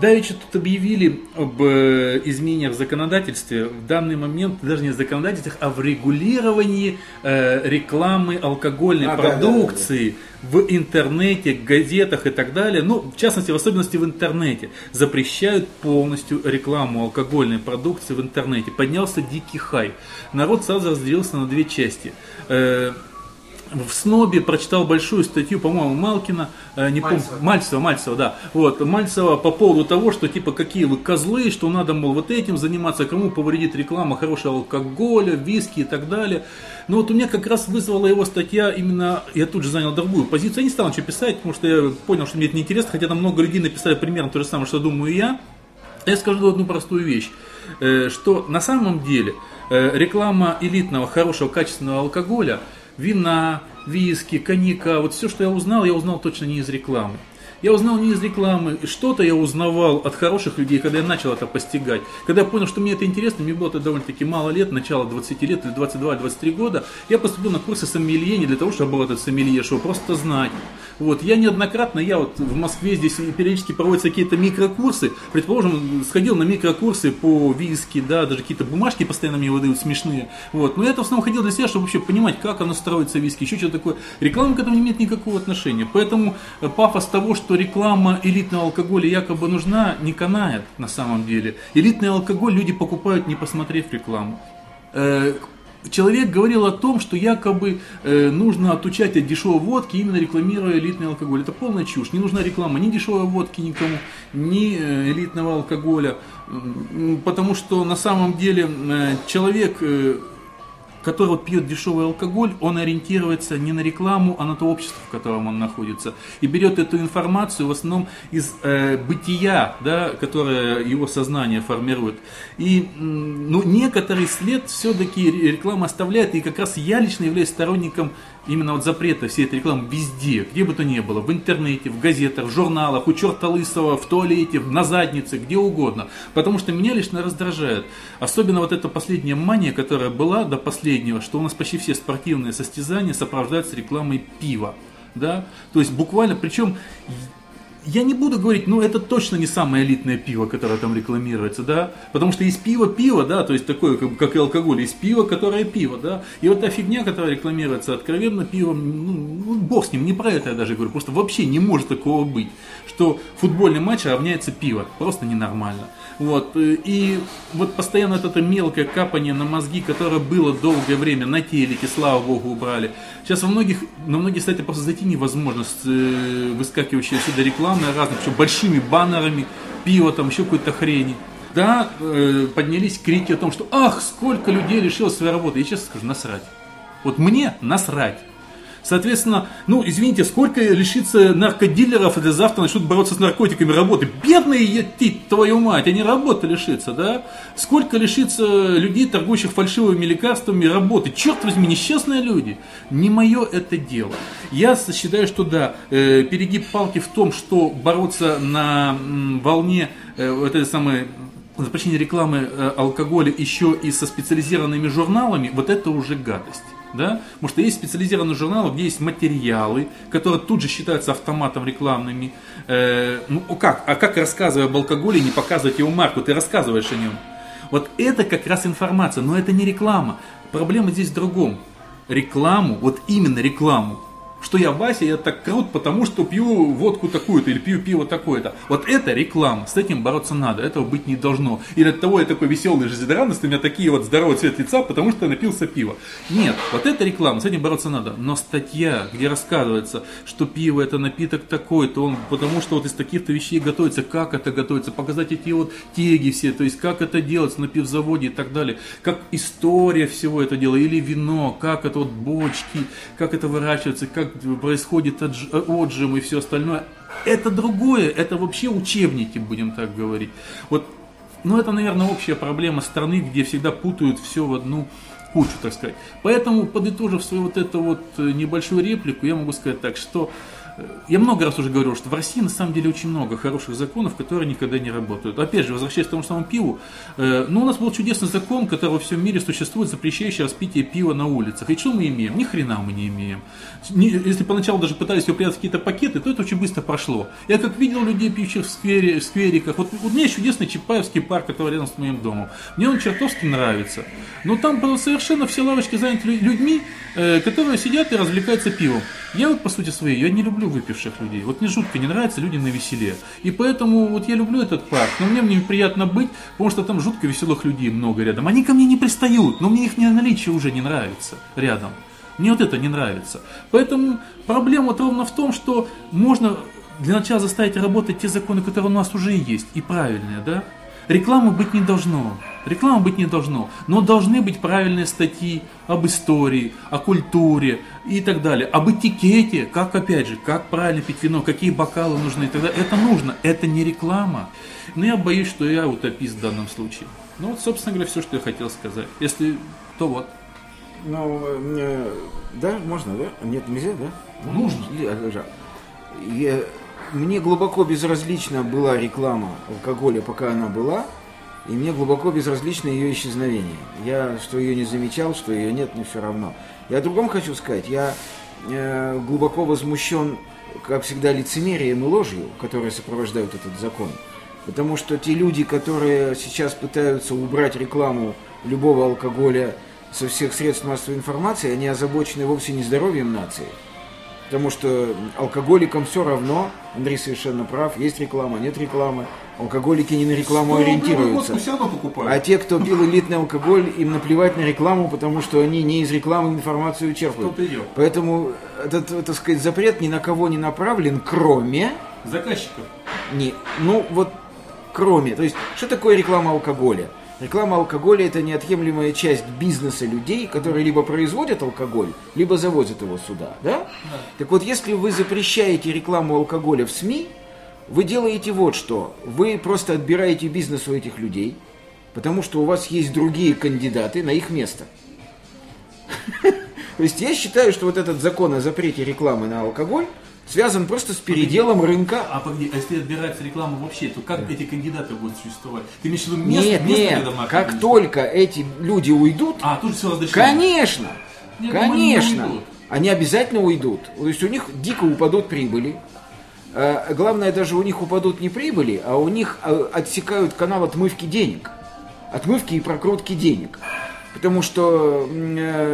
Давеча тут объявили об изменениях в законодательстве. В данный момент даже не в законодательствах, а в регулировании рекламы алкогольной продукции в интернете, газетах и так далее. Ну, в частности, в особенности в интернете. Запрещают полностью рекламу алкогольной продукции в интернете. Поднялся дикий хай. Народ сразу разделился на две части. В СНОБе прочитал большую статью, по-моему, Мальцева, да. Вот, Мальцева по поводу того, что типа какие вы козлы, что надо, мол, вот этим заниматься, кому повредит реклама хорошего алкоголя, виски и так далее. Но вот у меня как раз вызвала его статья именно, я тут же занял другую позицию, я не стал ничего писать, потому что я понял, что мне это неинтересно, хотя там много людей написали примерно то же самое, что думаю я. Я скажу одну простую вещь, что на самом деле реклама элитного, хорошего, качественного алкоголя, вина, виски, коньяка, вот все, что я узнал точно не из рекламы. Я узнал не из рекламы, что-то я узнавал от хороших людей, когда я начал это постигать. Когда я понял, что мне это интересно, мне было это довольно-таки мало лет, начало 20 лет, или 22-23 года, я поступил на курсы сомелье, не для того, чтобы был этот сомелье, чтобы просто знать. Вот, я неоднократно, я вот в Москве здесь периодически проводятся какие-то микрокурсы, предположим, сходил на микрокурсы по виски, да, даже какие-то бумажки постоянно мне выдают смешные, вот, но я это в основном ходил для себя, чтобы вообще понимать, как оно строится, виски, еще что-то такое. Реклама к этому не имеет никакого отношения, поэтому пафос того, что реклама элитного алкоголя якобы нужна, не канает на самом деле. Элитный алкоголь люди покупают, не посмотрев рекламу. Человек говорил о том, что якобы нужно отучать от дешевой водки, именно рекламируя элитный алкоголь. Это полная чушь. Не нужна реклама ни дешевой водки никому, ни элитного алкоголя. Потому что на самом деле человек, который вот пьет дешевый алкоголь, он ориентируется не на рекламу, а на то общество, в котором он находится. И берет эту информацию в основном из бытия, да, которое его сознание формирует. И некоторый след все-таки реклама оставляет. И как раз я лично являюсь сторонником именно вот запрета всей этой рекламы везде, где бы то ни было, в интернете, в газетах, в журналах, у черта лысого, в туалете, на заднице, где угодно. Потому что меня лично раздражает. Особенно вот эта последняя мания, которая была до последнего, что у нас почти все спортивные состязания сопровождаются рекламой пива. Да? То есть буквально, причем... Я не буду говорить, но это точно не самое элитное пиво, которое там рекламируется, да, потому что есть пиво, да, то есть такое, как и алкоголь, есть пиво, которое пиво, да, и вот та фигня, которая рекламируется откровенно пивом, ну, бог с ним, не про это я даже говорю, просто вообще не может такого быть, что футбольный матч равняется пиво, просто ненормально, вот, и вот постоянно это мелкое капание на мозги, которое было долгое время на телеке, слава богу, убрали, сейчас на многие сайты просто зайти невозможно, выскакивающая сюда реклама, разных, причем большими баннерами, пиво, там еще какой-то хрени. Да, поднялись крики о том, что ах, сколько людей лишилось своей работы. Я честно скажу, насрать. Вот мне насрать. Соответственно, ну извините, сколько лишится наркодилеров, если завтра начнут бороться с наркотиками работы. Бедные, твою мать, они работы лишатся, да? Сколько лишится людей, торгующих фальшивыми лекарствами, работы. Черт возьми, несчастные люди. Не мое это дело. Я считаю, что да, перегиб палки в том, что бороться на волне этой самой... запрещение рекламы алкоголя еще и со специализированными журналами, вот это уже гадость. Да? Потому что есть специализированные журналы, где есть материалы, которые тут же считаются автоматом рекламными. А как рассказывая об алкоголе, не показывать его марку, ты рассказываешь о нем. Вот это как раз информация, но это не реклама. Проблема здесь в другом. Рекламу, вот именно рекламу, что я Вася, я так крут, потому что пью водку такую-то или пью пиво такое-то. Вот это реклама, с этим бороться надо, этого быть не должно. Или от того я такой веселый жизнерадостный, у меня такие вот здоровый цвет лица, потому что я напился пива. Нет, вот это реклама, с этим бороться надо. Но статья, где рассказывается, что пиво это напиток такой-то, он потому что вот из таких-то вещей готовится, как это готовится, показать эти вот теги все, то есть как это делается на пивзаводе и так далее, как история всего этого дела, или вино, как это вот бочки, как это выращивается, как как происходит отжим и все остальное, это другое, это вообще учебники, будем так говорить. Вот, ну, это, наверное, общая проблема страны, где всегда путают все в одну кучу, так сказать. Поэтому, подытожив свою вот эту вот небольшую реплику, я могу сказать так, что я много раз уже говорил, что в России на самом деле очень много хороших законов, которые никогда не работают. Опять же, возвращаясь к тому самому пиву, у нас был чудесный закон, который во всем мире существует, запрещающий распитие пива на улицах. И что мы имеем? Ни хрена мы не имеем. Если поначалу даже пытались его прятать в какие-то пакеты, то это очень быстро прошло. Я как видел людей, пьющих в сквериках. Вот у меня есть чудесный Чапаевский парк, который рядом с моим домом. Мне он чертовски нравится. Но там было совершенно все лавочки заняты людьми, которые сидят и развлекаются пивом. Я вот по сути своей, я не люблю выпивших людей. Вот мне жутко не нравятся люди на веселе. И поэтому вот я люблю этот парк, но мне в нем приятно быть, потому что там жутко веселых людей много рядом. Они ко мне не пристают, но мне их наличие уже не нравится рядом. Мне вот это не нравится. Поэтому проблема вот ровно в том, что можно для начала заставить работать те законы, которые у нас уже есть, и правильные, да? Рекламы быть не должно. Рекламы быть не должно. Но должны быть правильные статьи об истории, о культуре и так далее. Об этикете, как, опять же, как правильно пить вино, какие бокалы нужны и так далее. Это нужно, это не реклама. Но я боюсь, что я утопист в данном случае. Ну вот, собственно говоря, все, что я хотел сказать. Если, то вот. Ну, да, можно, да? Нет, нельзя, да? Нужно. Мне глубоко безразлична была реклама алкоголя, пока она была, и мне глубоко безразлично ее исчезновение. Я, что ее не замечал, что ее нет, мне все равно. Я о другом хочу сказать. Я глубоко возмущен, как всегда, лицемерием и ложью, которые сопровождают этот закон. Потому что те люди, которые сейчас пытаются убрать рекламу любого алкоголя со всех средств массовой информации, они озабочены вовсе не здоровьем нации. Потому что алкоголикам все равно, Андрей совершенно прав, есть реклама, нет рекламы. Алкоголики не на рекламу ориентируются. А те, кто пил элитный алкоголь, им наплевать на рекламу, потому что они не из рекламы информацию черпают. Поэтому этот, так сказать, запрет ни на кого не направлен, кроме... заказчиков. Не, ну вот, кроме. То есть, что такое реклама алкоголя? Реклама алкоголя – это неотъемлемая часть бизнеса людей, которые либо производят алкоголь, либо завозят его сюда, да? Да. Так вот, если вы запрещаете рекламу алкоголя в СМИ, вы делаете вот что. Вы просто отбираете бизнес у этих людей, потому что у вас есть другие кандидаты на их место. То есть я считаю, что вот этот закон о запрете рекламы на алкоголь связан просто с переделом рынка. А погоди, а если отбирается реклама вообще, то как эти кандидаты будут существовать? Ты имеешь в виду место? Нет, как только эти люди уйдут... А, тут же все разрешено. Конечно, нет, конечно. Думаю, они обязательно уйдут. То есть у них дико упадут прибыли. Главное, даже у них упадут не прибыли, а у них отсекают канал отмывки денег. Отмывки и прокрутки денег. Потому что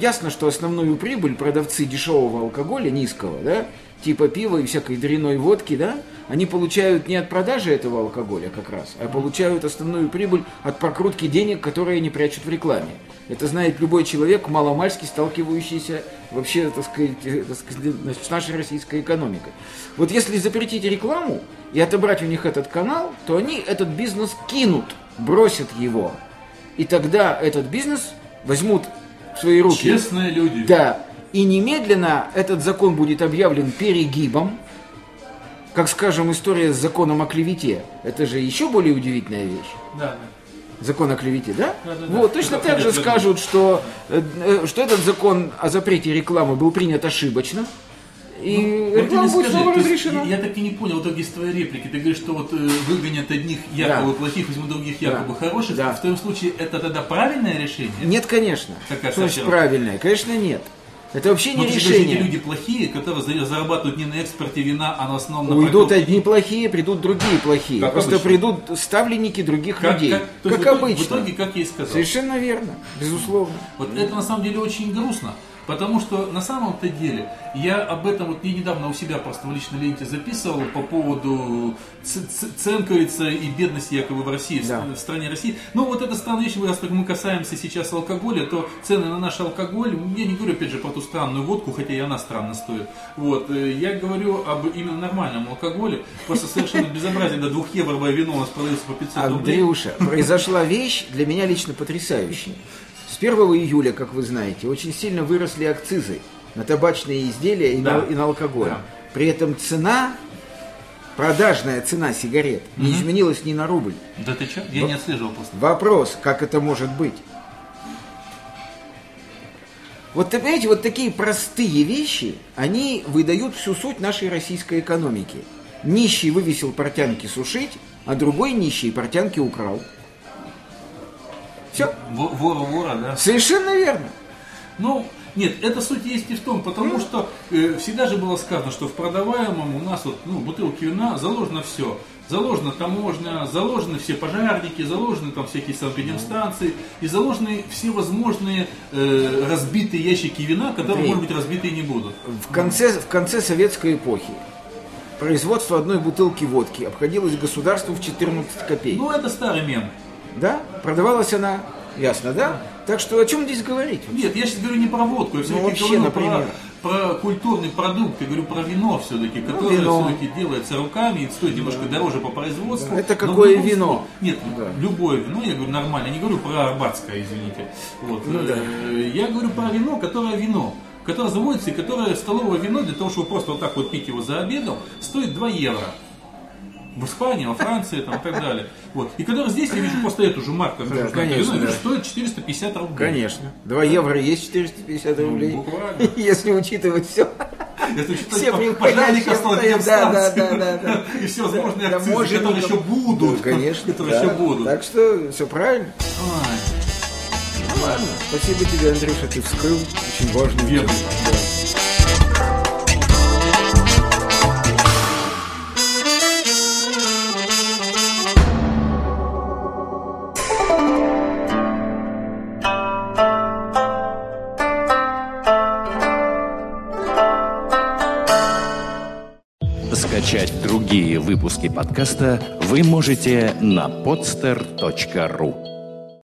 ясно, что основную прибыль продавцы дешевого алкоголя, низкого, да, типа пива и всякой дрянной водки, да, они получают не от продажи этого алкоголя как раз, а получают основную прибыль от прокрутки денег, которые они прячут в рекламе. Это знает любой человек, маломальски сталкивающийся вообще, так сказать, с нашей российской экономикой. Вот если запретить рекламу и отобрать у них этот канал, то они этот бизнес кинут, бросят его. И тогда этот бизнес возьмут в свои руки. Честные люди. Да. И немедленно этот закон будет объявлен перегибом, как, скажем, история с законом о клевете. Это же еще более удивительная вещь. Да. Закон о клевете, да? Да. Вот, точно так же скажут, что этот закон о запрете рекламы был принят ошибочно. И ну, реклама будет снова разрешена. Я так и не понял, вот из твоей реплики, ты говоришь, что вот выгонят одних якобы плохих, возьмут других якобы хороших. Да. В твоем случае это тогда правильное решение? Нет, конечно. Что значит правильное? Конечно, нет. Это вообще не решение. Эти люди плохие, которые зарабатывают не на экспорте вина, а на основном на продукте. Уйдут одни плохие, придут другие плохие. Как просто обычно. Придут ставленники других людей. Как обычно. В итоге, как я и сказал. Совершенно верно. Безусловно. Вот это на самом деле очень грустно. Потому что на самом-то деле, я об этом вот недавно у себя просто в личной ленте записывал по поводу ценковица и бедности якобы в России, да. В стране России. Но вот эта странная вещь, раз мы касаемся сейчас алкоголя, то цены на наш алкоголь, я не говорю опять же про ту странную водку, хотя и она странно стоит. Вот. Я говорю об именно нормальном алкоголе, просто совершенно безобразие, до 2 евро вино у нас продается по 500 рублей. Андрюша, произошла вещь для меня лично потрясающая. С 1 июля, как вы знаете, очень сильно выросли акцизы на табачные изделия и, да. на алкоголь. Да. При этом цена, продажная цена сигарет не изменилась ни на рубль. Да ты что? Я не отслеживал просто. Вопрос, как это может быть? Вот, понимаете, вот такие простые вещи, они выдают всю суть нашей российской экономики. Нищий вывесил портянки сушить, а другой нищий портянки украл. Все. Вора, да? Совершенно верно. Ну, нет, эта суть есть и в том, потому что всегда же было сказано, что в продаваемом у нас вот, ну, бутылки вина заложено все. Заложена таможня, заложены все пожарники, заложены там всякие санэпидемстанции и заложены все возможные разбитые ящики вина, которые, может быть, разбитые не будут. В конце советской эпохи производство одной бутылки водки обходилось государству в 14 копеек. Ну, это старый мем. Да? Продавалась она, ясно, да? Так что о чем здесь говорить? Нет, я сейчас говорю не про водку, я все-таки говорю про культурный продукт, я говорю про вино все-таки, которое все-таки делается руками и стоит немножко дороже по производству. Да. Это какое вино? Нет, да. любое вино, я говорю нормально, я не говорю про арбатское, извините. Вот. Ну, да. Я говорю про вино, которое заводится и которое столовое вино, для того, чтобы просто вот так вот пить его за обедом, стоит 2 евро. В Испании, во Франции там, и так далее. Вот. И который здесь, я вижу просто эту же марку, да, конечно, вино, да. стоит 450 рублей. Конечно. 2 евро есть 450 рублей. Ну, буквально. Если учитывать все. Если учитывать пожарника, да. И все возможные акции, которые еще будут. Конечно. Так что все правильно. Ладно. Спасибо тебе, Андрюша, ты вскрыл очень важную тему. Скачать другие выпуски подкаста вы можете на podster.ru.